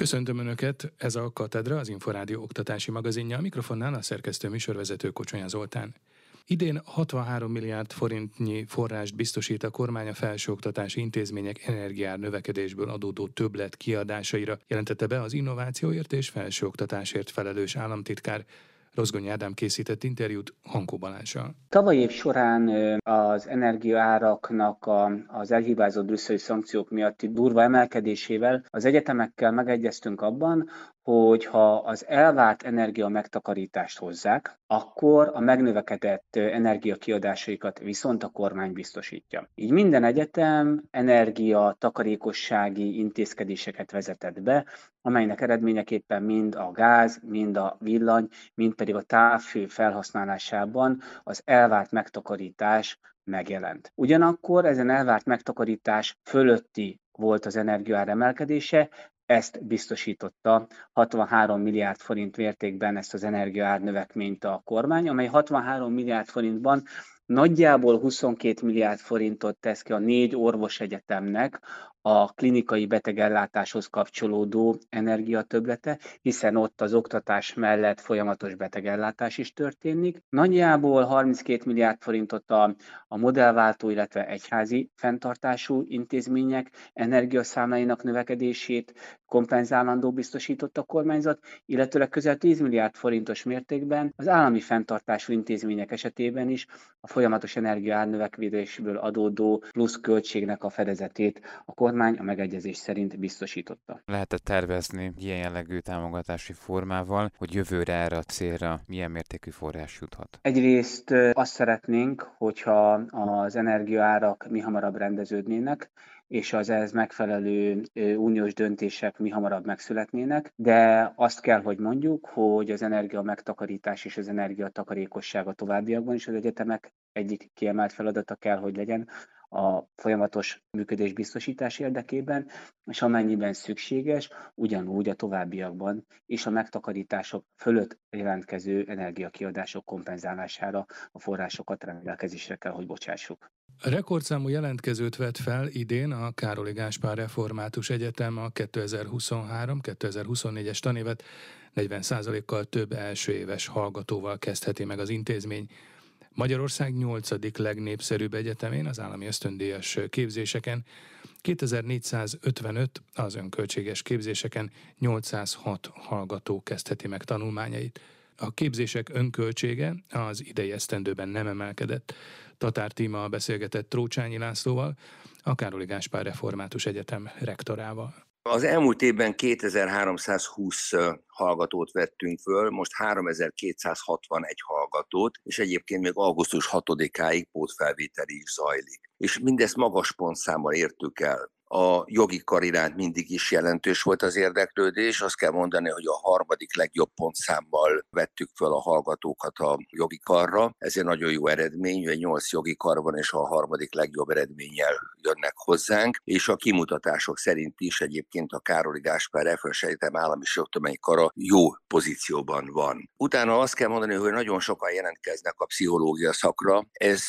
Köszöntöm Önöket, ez a Katedra, az Inforádió oktatási magazinja, a mikrofonnál a szerkesztő műsorvezető Kocsonya Zoltán. Idén 63 milliárd forintnyi forrást biztosít a kormány a felsőoktatási intézmények energiár növekedésből adódó többlet kiadásaira, jelentette be az innovációért és felsőoktatásért felelős államtitkár. Rozgonyi Ádám készített interjút Hankó Balással. Tavaly év során az energiaáraknak az elhibázott brüsszeli szankciók miatti durva emelkedésével az egyetemekkel megegyeztünk abban, hogy ha az elvárt energia megtakarítást hozzák, akkor a megnövekedett energiakiadásaikat viszont a kormány biztosítja. Így minden egyetem energiatakarékossági intézkedéseket vezetett be, amelynek eredményeképpen mind a gáz, mind a villany, mind pedig a távhő felhasználásában az elvárt megtakarítás megjelent. Ugyanakkor ezen elvárt megtakarítás fölötti volt az energiaár emelkedése, ezt biztosította 63 milliárd forint értékben ezt az energiaár növekményt a kormány, amely 63 milliárd forintban nagyjából 22 milliárd forintot tesz ki a 4 orvosegyetemnek a klinikai betegellátáshoz kapcsolódó energiatöblete, hiszen ott az oktatás mellett folyamatos betegellátás is történik. Nagyjából 32 milliárd forintot a modellváltó, illetve egyházi fenntartású intézmények energiaszámláinak növekedését kompenzálandó biztosított a kormányzat, illetőleg közel 10 milliárd forintos mértékben az állami fenntartású intézmények esetében is a folyamatos energiaárnövekvédésből adódó plusz költségnek a fedezetét a kormány a megegyezés szerint biztosította. Lehetett tervezni ilyen jellegű támogatási formával, hogy jövőre erre a célra milyen mértékű forrás juthat? Egyrészt azt szeretnénk, hogyha az energiaárak mihamarabb rendeződnének, és az ehhez megfelelő uniós döntések mihamarabb megszületnének, de azt kell, hogy mondjuk, hogy az energia megtakarítás és az energiatakarékosság a továbbiakban is az egyetemek egyik kiemelt feladata kell, hogy legyen a folyamatos működés biztosítás érdekében, és amennyiben szükséges, ugyanúgy a továbbiakban és a megtakarítások fölött jelentkező energiakiadások kompenzálására a forrásokat rendelkezésre kell, hogy bocsássuk. Rekordszámú jelentkezőt vett fel idén a Károli Gáspár Református Egyetem a 2023-2024-es tanévet 40%-kal több elsőéves hallgatóval kezdheti meg az intézmény. Magyarország 8. legnépszerűbb egyetemén az állami ösztöndíjas képzéseken 2455, az önköltséges képzéseken 806 hallgató kezdheti meg tanulmányait. A képzések önköltsége az idei esztendőben nem emelkedett. Tatár Tíma beszélgetett Trócsányi Lászlóval, a Károli Gáspár Református Egyetem rektorával. Az elmúlt évben 2320 hallgatót vettünk föl, most 3261 hallgatót, és egyébként még augusztus 6-áig pótfelvételi is zajlik. És mindezt magas pontszámmal értük el. A jogi kar iránt mindig is jelentős volt az érdeklődés, azt kell mondani, hogy a harmadik legjobb pontszámmal vettük föl a hallgatókat a jogi karra, ezért nagyon jó eredmény, hogy 8 jogi kar van, és a harmadik legjobb eredménnyel jönnek hozzánk, és a kimutatások szerint is egyébként a Károli Gáspár Református Egyetem állami és jogtudományi kara jó pozícióban van. Utána azt kell mondani, hogy nagyon sokan jelentkeznek a pszichológia szakra, ez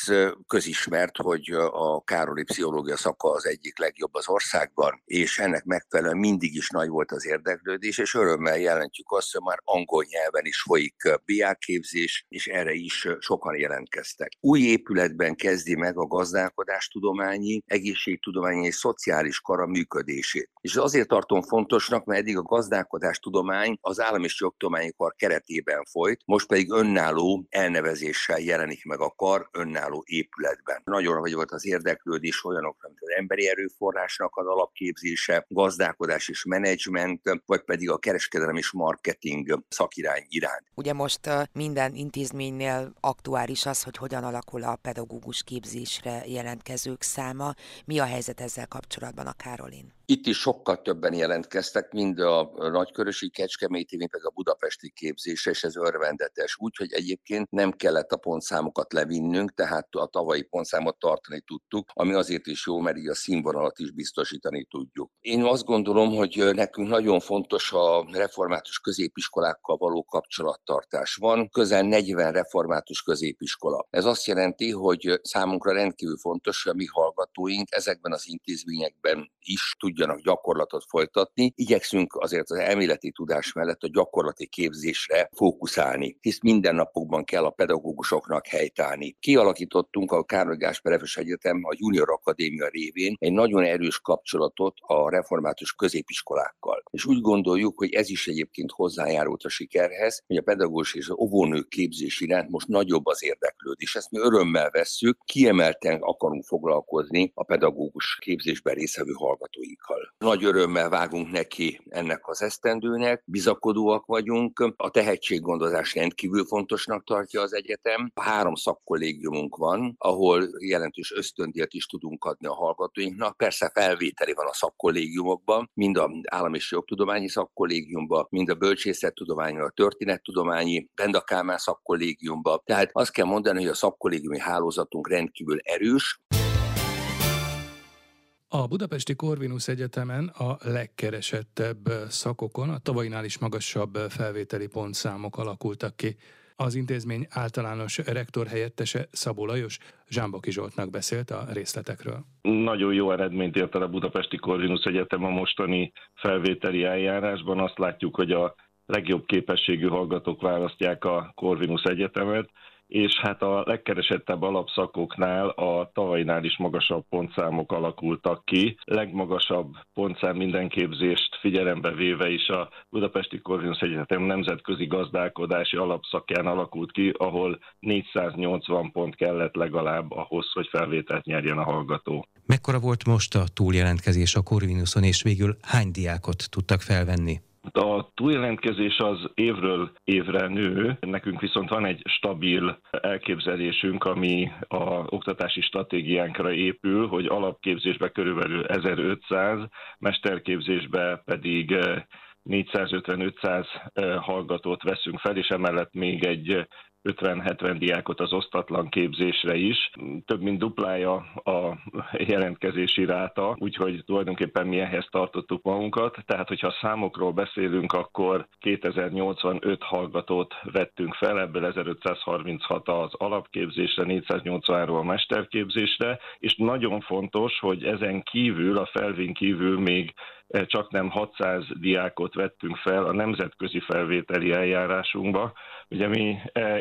közismert, hogy a Károli pszichológia szaka az egyik legjobb az országban, és ennek megfelelően mindig is nagy volt az érdeklődés, és örömmel jelentjük azt, hogy már angol nyelven is folyik diákképzés, és erre is sokan jelentkeztek. Új épületben kezdi meg a gazdálkodástudományi, egészségtudományi és szociális kara működését. És azért tartom fontosnak, mert eddig a gazdálkodástudomány az állami és jogtudományi kar keretében folyt, most pedig önálló elnevezéssel jelenik meg a kar önálló épületben. Nagyon nagy volt az érdeklődés olyanokra, mint az emberi erőforrás, az alapképzése, gazdálkodás és menedzsment, vagy pedig a kereskedelem és marketing szakirány iránt. Ugye most minden intézménynél aktuális az, hogy hogyan alakul a pedagógus képzésre jelentkezők száma. Mi a helyzet ezzel kapcsolatban a Károlin? Itt is sokkal többen jelentkeztek, mind a nagykörösi, kecskeméti, mint pedig a budapesti képzésre, és ez örvendetes. Úgyhogy egyébként nem kellett a pontszámokat levinnünk, tehát a tavalyi pontszámot tartani tudtuk, ami azért is jó, mert így a színvonalat is biztosítani tudjuk. Én azt gondolom, hogy nekünk nagyon fontos a református középiskolákkal való kapcsolattartás. Van közel 40 református középiskola. Ez azt jelenti, hogy számunkra rendkívül fontos, hogy a mi hallgatók hallgatóink ezekben az intézményekben is tudjanak gyakorlatot folytatni. Igyekszünk azért az elméleti tudás mellett a gyakorlati képzésre fókuszálni, hisz mindennapokban kell a pedagógusoknak helytállni. Kialakítottunk a Károli Gáspár Református Egyetem a Junior Akadémia révén egy nagyon erős kapcsolatot a református középiskolákkal. És úgy gondoljuk, hogy ez is egyébként hozzájárult a sikerhez, hogy a pedagógus és az óvónők képzés iránt most nagyobb az érdeklődés. Ezt mi örömmel vesszük, kiemelten akarunk foglalkozni a pedagógus képzésben résztvevő hallgatóinkkal. Nagy örömmel vágunk neki ennek az esztendőnek, bizakodóak vagyunk, a tehetséggondozás rendkívül fontosnak tartja az egyetem. 3 szakkollégiumunk van, ahol jelentős ösztöndíjat is tudunk adni a hallgatóinknak. Persze felvételi van a szakkollégiumokban, mind az állam és jogtudományi szakkollégiumban, mind a bölcsészettudományi, a történettudományi, Benda Kálmán szakkollégiumban. Tehát azt kell mondani, hogy a szakkollégiumi hálózatunk rendkívül erős. A Budapesti Corvinus Egyetemen a legkeresettebb szakokon a tavalyinál is magasabb felvételi pontszámok alakultak ki. Az intézmény általános rektorhelyettese Szabó Lajos Zsámboki Zsoltnak beszélt a részletekről. Nagyon jó eredményt ért el a Budapesti Corvinus Egyetem a mostani felvételi eljárásban. Azt látjuk, hogy a legjobb képességű hallgatók választják a Corvinus Egyetemet, és hát a legkeresettebb alapszakoknál a tavalyinál is magasabb pontszámok alakultak ki. Legmagasabb pontszám minden képzést figyelembe véve is a Budapesti Corvinus Egyetem nemzetközi gazdálkodási alapszakján alakult ki, ahol 480 pont kellett legalább ahhoz, hogy felvételt nyerjen a hallgató. Mekkora volt most a túljelentkezés a Corvinuson, és végül hány diákot tudtak felvenni? A túljelentkezés az évről évre nő, nekünk viszont van egy stabil elképzelésünk, ami a oktatási stratégiánkra épül, hogy alapképzésbe körülbelül 1500, mesterképzésbe pedig 450-500 hallgatót veszünk fel, és emellett még egy 50-70 diákot az osztatlan képzésre is. Több mint duplája a jelentkezési ráta, úgyhogy tulajdonképpen mi ehhez tartottuk magunkat. Tehát, hogyha a számokról beszélünk, akkor 2085 hallgatót vettünk fel, ebből 1536 az alapképzésre, 483 a mesterképzésre, és nagyon fontos, hogy ezen kívül, a felvén kívül még csaknem 600 diákot vettünk fel a nemzetközi felvételi eljárásunkba. Ugye mi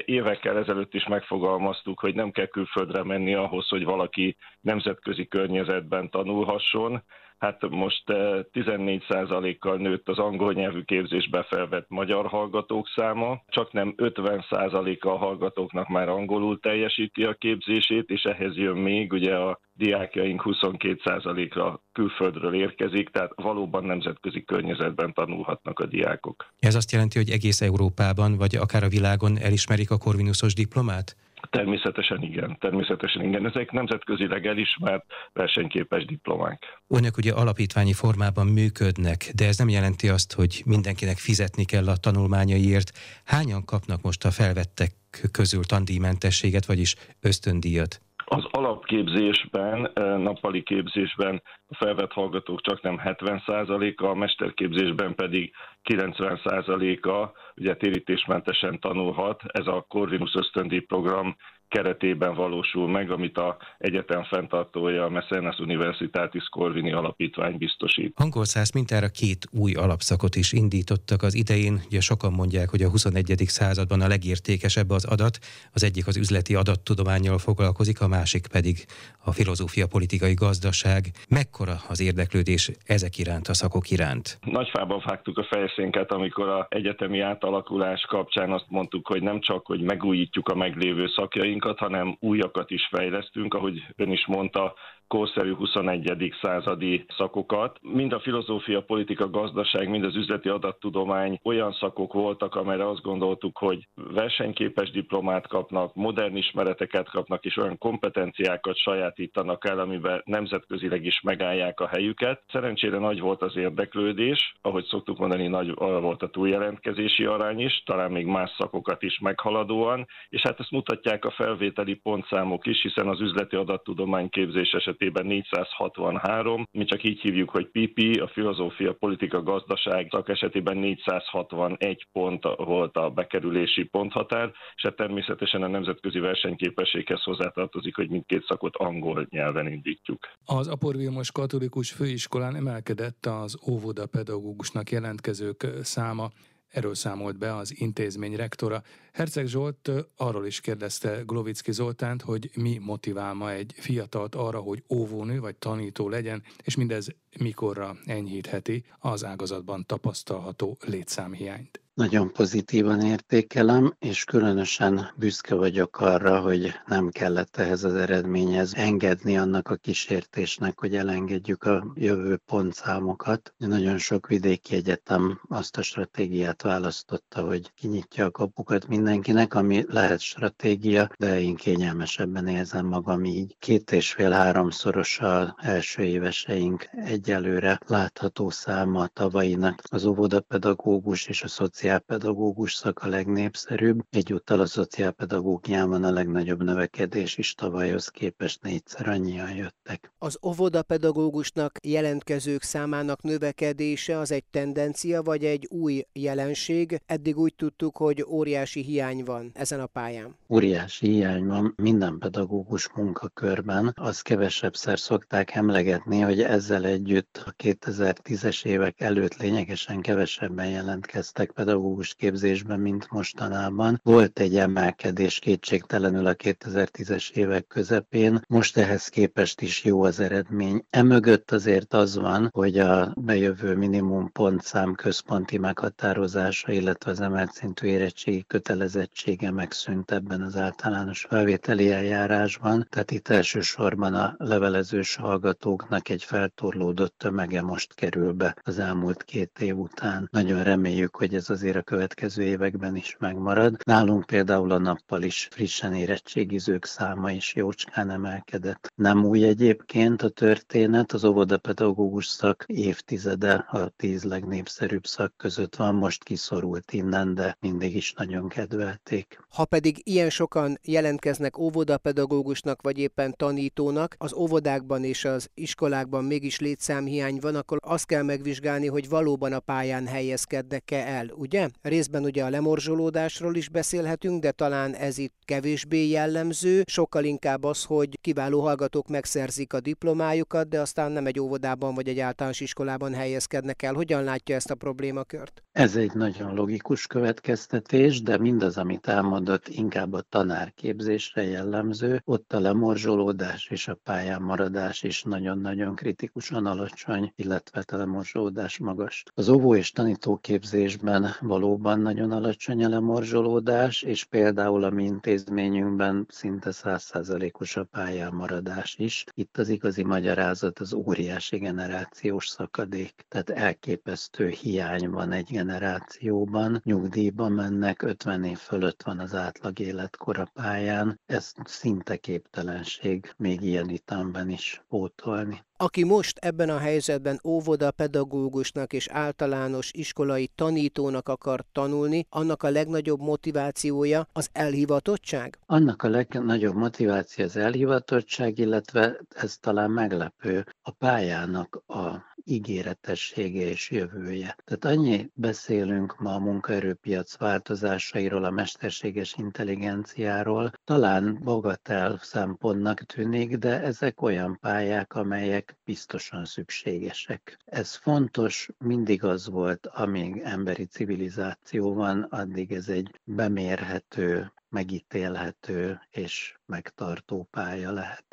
évekkel ezelőtt is megfogalmaztuk, hogy nem kell külföldre menni ahhoz, hogy valaki nemzetközi környezetben tanulhasson. Hát most 14%-kal nőtt az angol nyelvű képzésbe felvett magyar hallgatók száma, csaknem 50%-a a hallgatóknak már angolul teljesíti a képzését, és ehhez jön még ugye a diákjaink 22%-ra külföldről érkezik, tehát valóban nemzetközi környezetben tanulhatnak a diákok. Ez azt jelenti, hogy egész Európában, vagy akár a világon elismerik a Corvinusos diplomát? Természetesen igen. Ezek nemzetközileg elismert versenyképes diplomák. Önök ugye alapítványi formában működnek, de ez nem jelenti azt, hogy mindenkinek fizetni kell a tanulmányaiért. Hányan kapnak most a felvettek közül tandíjmentességet, vagyis ösztöndíjat? Az alapképzésben, nappali képzésben a felvett hallgatók csaknem 70%-a, a mesterképzésben pedig 90%-a ugye térítésmentesen tanulhat. Ez a Corvinus ösztöndíj program keretében valósul meg, amit az egyetem fenntartója, a Mecenas Universitatis Corvini Alapítvány biztosít. Angol száz mintára 2 új alapszakot is indítottak az idején. Ugye sokan mondják, hogy a 21. században a legértékesebb az adat. Az egyik az üzleti adattudománnyal foglalkozik, a másik pedig a filozófia, politikai gazdaság. Mekkora az érdeklődés ezek iránt, a szakok iránt? Nagyfában vágtuk a fejszénket, amikor az egyetemi átalakulás kapcsán azt mondtuk, hogy nem csak, hogy megújítjuk a meglévő szakjaink, hanem újakat is fejlesztünk, ahogy ön is mondta, korszerű 21. századi szakokat. Mind a filozófia, politika, gazdaság, mind az üzleti adattudomány olyan szakok voltak, amelyre azt gondoltuk, hogy versenyképes diplomát kapnak, modern ismereteket kapnak, és olyan kompetenciákat sajátítanak el, amiben nemzetközileg is megállják a helyüket. Szerencsére nagy volt az érdeklődés, ahogy szoktuk mondani, nagy volt a túljelentkezési arány is, talán még más szakokat is meghaladóan, és hát ezt mutatják a felvételi pontszámok is, hiszen az üzleti adattudomány képzés esetében esetében 463, mi csak így hívjuk, hogy PPI, a filozófia, politika, gazdaság szak esetében 461 pont volt a bekerülési ponthatár, és hát természetesen a nemzetközi versenyképességhez hozzátartozik, hogy mindkét szakot angol nyelven indítjuk. Az Apor Vilmos Katolikus Főiskolán emelkedett az óvodapedagógusnak jelentkezők száma. Erről számolt be az intézmény rektora. Herceg Zsolt arról is kérdezte Gloviczki Zoltánt, hogy mi motivál ma egy fiatalt arra, hogy óvónő vagy tanító legyen, és mindez mikorra enyhítheti az ágazatban tapasztalható létszámhiányt. Nagyon pozitívan értékelem, és különösen büszke vagyok arra, hogy nem kellett ehhez az eredményhez engedni annak a kísértésnek, hogy elengedjük a jövő pontszámokat. Nagyon sok vidéki egyetem azt a stratégiát választotta, hogy kinyitja a kapukat mindenkinek, ami lehet stratégia, de én kényelmesebben érzem magam így. 2,5-3-szoros az első éveseink egyelőre látható száma a tavainak. Az óvodapedagógus és a szociálpedagógus szak a legnépszerűbb, egyúttal a szociálpedagógiában a legnagyobb növekedés is, tavalyhoz képest 4-szer annyian jöttek. Az óvodapedagógusnak jelentkezők számának növekedése az egy tendencia, vagy egy új jelenség? Eddig úgy tudtuk, hogy óriási hiány van ezen a pályán. Óriási hiány van minden pedagógus munkakörben. Azt kevesebbszer szokták emlegetni, hogy ezzel együtt a 2010-es évek előtt lényegesen kevesebben jelentkeztek pedagógus képzésben, mint mostanában. Volt egy emelkedés kétségtelenül a 2010-es évek közepén, most ehhez képest is jó az eredmény. Emögött azért az van, hogy a bejövő minimum pontszám központi meghatározása, illetve az emelt szintű érettségi kötelezettsége megszűnt ebben az általános felvételi eljárásban, tehát itt elsősorban a levelezős hallgatóknak egy feltorlódott tömege most kerül be az elmúlt 2 év után. Nagyon reméljük, hogy ez azért a következő években is megmarad. Nálunk például a nappal is frissen érettségizők száma is jócskán emelkedett. Nem új egyébként a történet, az óvodapedagógus szak évtizede a 10 legnépszerűbb szak között van, most kiszorult innen, de mindig is nagyon kedvelték. Ha pedig ilyen sokan jelentkeznek óvodapedagógusnak vagy éppen tanítónak, az óvodákban és az iskolákban mégis létszámhiány van, akkor azt kell megvizsgálni, hogy valóban a pályán helyezkednek-e el, ugye? Részben ugye a lemorzsolódásról is beszélhetünk, de talán ez itt kevésbé jellemző, sokkal inkább az, hogy kiváló hallgatók megszerzik a diplomájukat, de aztán nem egy óvodában vagy egy általános iskolában helyezkednek el. Hogyan látja ezt a problémakört? Ez egy nagyon logikus következtetés, de mindaz, amit elmondott, inkább a tanárképzésre jellemző. Ott a lemorzsolódás és a pályán maradás is nagyon-nagyon kritikusan alacsony, illetve a lemorzsolódás magas. Az óvó és tanítóképzésben valóban nagyon alacsony a lemorzsolódás, és például a mi intézményünkben szinte 100%-os a pályán maradás is. Itt az igazi magyarázat az óriási generációs szakadék, tehát elképesztő hiány van egy generációban, nyugdíjba mennek, 50 év fölött van az átlag életkor a pályán, ez szinte képtelenség még ilyen itamban is pótolni. Aki most ebben a helyzetben óvodapedagógusnak és általános iskolai tanítónak akar tanulni, annak a legnagyobb motivációja az elhivatottság? Annak a legnagyobb motiváció az elhivatottság, illetve ez talán meglepő, a pályának a ígéretessége és jövője. Tehát annyi beszélünk ma a munkaerőpiac változásairól, a mesterséges intelligenciáról, talán bagatel szempontnak tűnik, de ezek olyan pályák, amelyek biztosan szükségesek. Ez fontos, mindig az volt, amíg emberi civilizáció van, addig ez egy bemérhető, megítélhető és megtartó pálya lehet.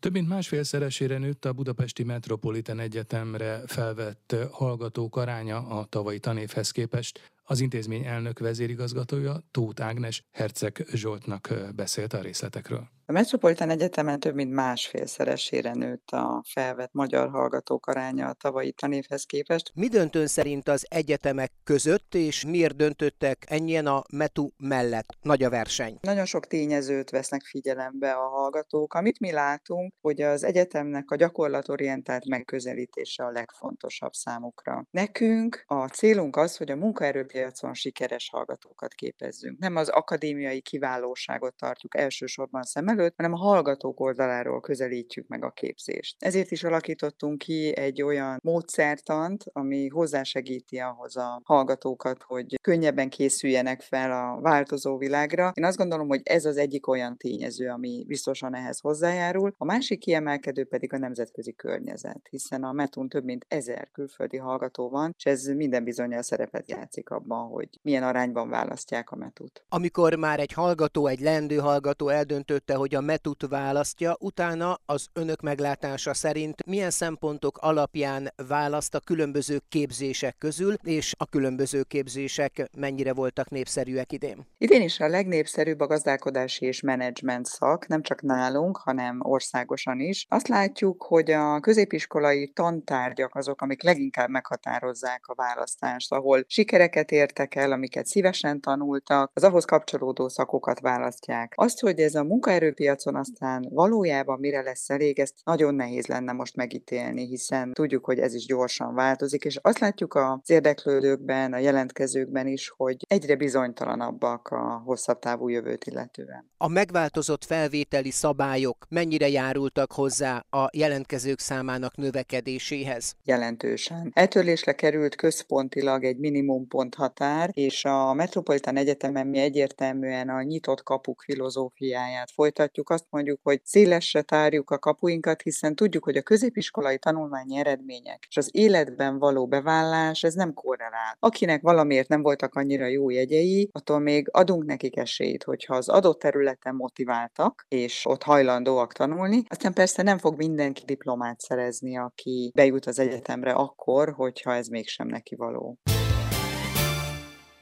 Több mint 1,5-szeresére nőtt a Budapesti Metropolitan Egyetemre felvett hallgatók aránya a tavalyi tanévhez képest. Az intézmény elnök vezérigazgatója, Tóth Ágnes, Herceg Zsoltnak beszélt a részletekről. A Metropolitan Egyetemen több mint 1,5-szeresére nőtt a felvett magyar hallgatók aránya a tavalyi tanévhez képest. Mi dönt ön szerint az egyetemek között, és miért döntöttek ennyien a METU mellett? Nagy a verseny. Nagyon sok tényezőt vesznek figyelembe a hallgatók. Amit mi látunk, hogy az egyetemnek a gyakorlatorientált megközelítése a legfontosabb számukra. Nekünk a célunk az, hogy a munkaerőpiacon sikeres hallgatókat képezzünk. Nem az akadémiai kiválóságot tartjuk elsősorban szem előtt, előtt, hanem a hallgatók oldaláról közelítjük meg a képzést. Ezért is alakítottunk ki egy olyan módszertant, ami hozzásegíti ahhoz a hallgatókat, hogy könnyebben készüljenek fel a változó világra. Én azt gondolom, hogy ez az egyik olyan tényező, ami biztosan ehhez hozzájárul. A másik kiemelkedő pedig a nemzetközi környezet, hiszen a METUN több mint 1000 külföldi hallgató van, és ez minden bizonnyal szerepet játszik abban, hogy milyen arányban választják a METUT. Amikor már egy hallgató, egy leendő hallgató eldöntötte, hogy a METUT választja, utána az önök meglátása szerint milyen szempontok alapján választ a különböző képzések közül, és a különböző képzések mennyire voltak népszerűek idén? Idén is a legnépszerűbb a gazdálkodási és menedzsment szak, nem csak nálunk, hanem országosan is. Azt látjuk, hogy a középiskolai tantárgyak azok, amik leginkább meghatározzák a választást, ahol sikereket értek el, amiket szívesen tanultak, az ahhoz kapcsolódó szakokat választják. Azt, hogy ez a munkaerőpiacon aztán valójában mire lesz elég, ezt nagyon nehéz lenne most megítélni, hiszen tudjuk, hogy ez is gyorsan változik, és azt látjuk az érdeklődőkben, a jelentkezőkben is, hogy egyre bizonytalanabbak a hosszabb távú jövőt illetően. A megváltozott felvételi szabályok mennyire járultak hozzá a jelentkezők számának növekedéséhez? Jelentősen. Eltörlésre került központilag egy minimumpont határ, és a Metropolitan Egyetemen mi egyértelműen a nyitott kapuk filozófiáját folytatjuk. Azt mondjuk, hogy szélesre tárjuk a kapuinkat, hiszen tudjuk, hogy a középiskolai tanulmányi eredmények és az életben való bevállás, ez nem korrelál. Akinek valamiért nem voltak annyira jó jegyei, attól még adunk nekik esélyt, hogyha az adott területen motiváltak, és ott hajlandóak tanulni. Aztán persze nem fog mindenki diplomát szerezni, aki bejut az egyetemre akkor, hogyha ez mégsem neki való.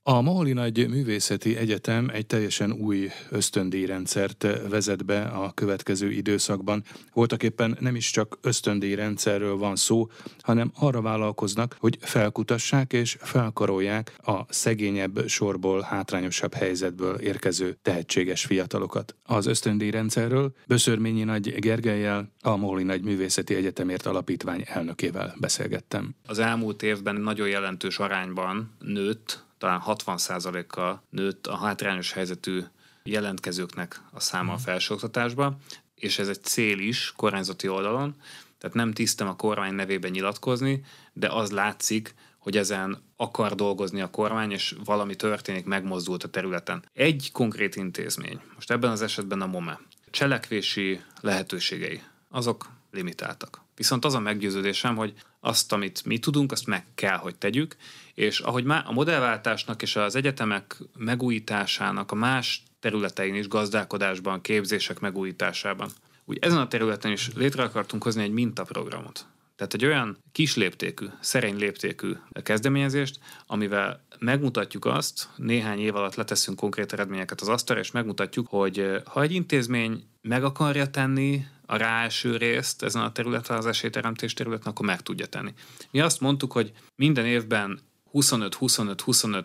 A Móli Nagy Művészeti Egyetem egy teljesen új ösztöndíjrendszert vezet be a következő időszakban. Voltaképpen nem is csak ösztöndíjrendszerről van szó, hanem arra vállalkoznak, hogy felkutassák és felkarolják a szegényebb sorból, hátrányosabb helyzetből érkező tehetséges fiatalokat. Az ösztöndíjrendszerről Böszörményi Nagy Gergellyel, a Móli Nagy Művészeti Egyetemért Alapítvány elnökével beszélgettem. Az elmúlt évben nagyon jelentős arányban nőtt, talán 60%-kal nőtt a hátrányos helyzetű jelentkezőknek a száma a felsőoktatásba, és ez egy cél is kormányzati oldalon, tehát nem tisztem a kormány nevében nyilatkozni, de az látszik, hogy ezen akar dolgozni a kormány, és valami történik, megmozdult a területen. Egy konkrét intézmény, most ebben az esetben a MOME, cselekvési lehetőségei, azok limitáltak. Viszont az a meggyőződésem, hogy azt, amit mi tudunk, azt meg kell, hogy tegyük, és ahogy már a modellváltásnak és az egyetemek megújításának a más területein is, gazdálkodásban, képzések megújításában, úgy ezen a területen is létre akartunk hozni egy mintaprogramot. Tehát egy olyan kis léptékű, szerény léptékű kezdeményezést, amivel megmutatjuk azt, néhány év alatt leteszünk konkrét eredményeket az asztalra, és megmutatjuk, hogy ha egy intézmény meg akarja tenni a ráeső részt ezen a területen, az esélyteremtés területen, akkor meg tudja tenni. Mi azt mondtuk, hogy minden évben 25-25-25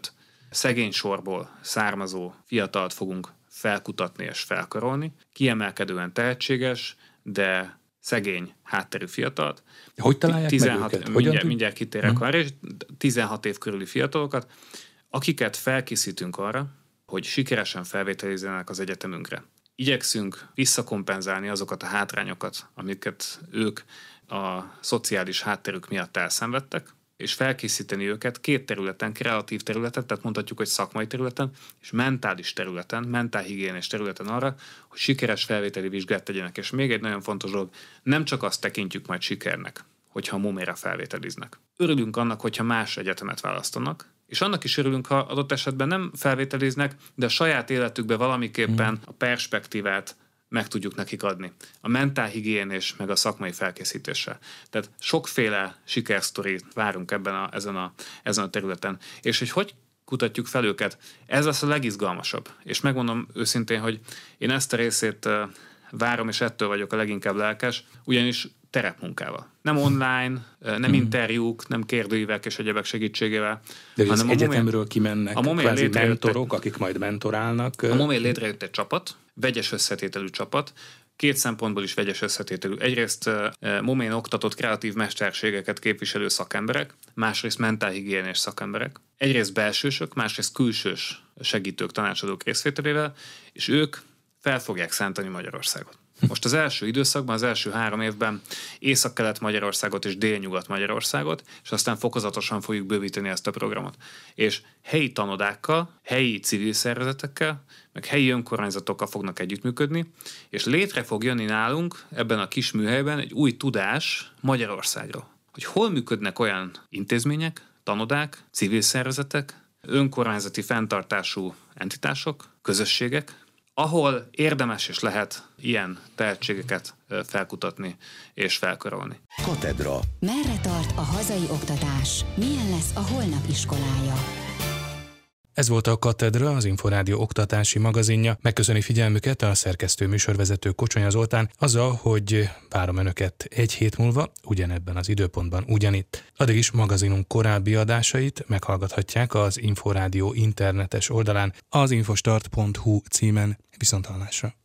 szegény sorból származó fiatalt fogunk felkutatni és felkarolni, kiemelkedően tehetséges, de szegény hátterű fiatalt. Hogy találják 16, meg őket? Mindjárt kitérek arra, és 16 év körüli fiatalokat, akiket felkészítünk arra, hogy sikeresen felvételizzenek az egyetemünkre. Igyekszünk visszakompenzálni azokat a hátrányokat, amiket ők a szociális hátterük miatt elszenvedtek, és felkészíteni őket két területen, kreatív területen, tehát mondhatjuk, hogy szakmai területen, és mentális területen, mentálhigiénés területen arra, hogy sikeres felvételi vizsgát tegyenek. És még egy nagyon fontos dolog, nem csak azt tekintjük majd sikernek, hogyha a MOME-ra felvételiznek. Örülünk annak, hogyha más egyetemet választanak, és annak is örülünk, ha adott esetben nem felvételiznek, de a saját életükbe valamiképpen a perspektívát meg tudjuk nekik adni. A mentálhigiénés meg a szakmai felkészítéssel. Tehát sokféle sikersztorit várunk ezen a területen. És hogy kutatjuk fel őket? Ez lesz a legizgalmasabb. És megmondom őszintén, hogy én ezt a részét várom, és ettől vagyok a leginkább lelkes, ugyanis terepmunkával. Nem online, nem interjúk, nem kérdőívek és egyebek segítségével. De hanem az egyetemről kimennek kvázi mentorok, akik majd mentorálnak. A MOME-n létrejött egy csapat, vegyes összetételű csapat, két szempontból is vegyes összetételű. Egyrészt MOME-n oktatott kreatív mesterségeket képviselő szakemberek, másrészt mentálhigiénés szakemberek. Egyrészt belsősök, másrészt külsős segítők, tanácsadók részvételével, és ők fel fogják szántani Magyarországot. Most az első időszakban, az első 3 évben Észak-Kelet Magyarországot és Délnyugat Magyarországot, és aztán fokozatosan fogjuk bővíteni ezt a programot. És helyi tanodákkal, helyi civil szervezetekkel, meg helyi önkormányzatokkal fognak együttműködni, és létre fog jönni nálunk ebben a kis műhelyben egy új tudás Magyarországról. Hogy hol működnek olyan intézmények, tanodák, civil szervezetek, önkormányzati fenntartású entitások, közösségek, ahol érdemes és lehet ilyen tehetségeket felkutatni és felkarolni. Katedra. Merre tart a hazai oktatás? Milyen lesz a holnap iskolája? Ez volt a Katedra, az Inforádió oktatási magazinja. Megköszöni figyelmüket a szerkesztő műsorvezető Kocsonya Zoltán azzal, hogy várom önöket egy hét múlva, ugyanebben az időpontban ugyanitt. Addig is magazinunk korábbi adásait meghallgathatják az Inforádió internetes oldalán, az infostart.hu címen. Viszonthallásra!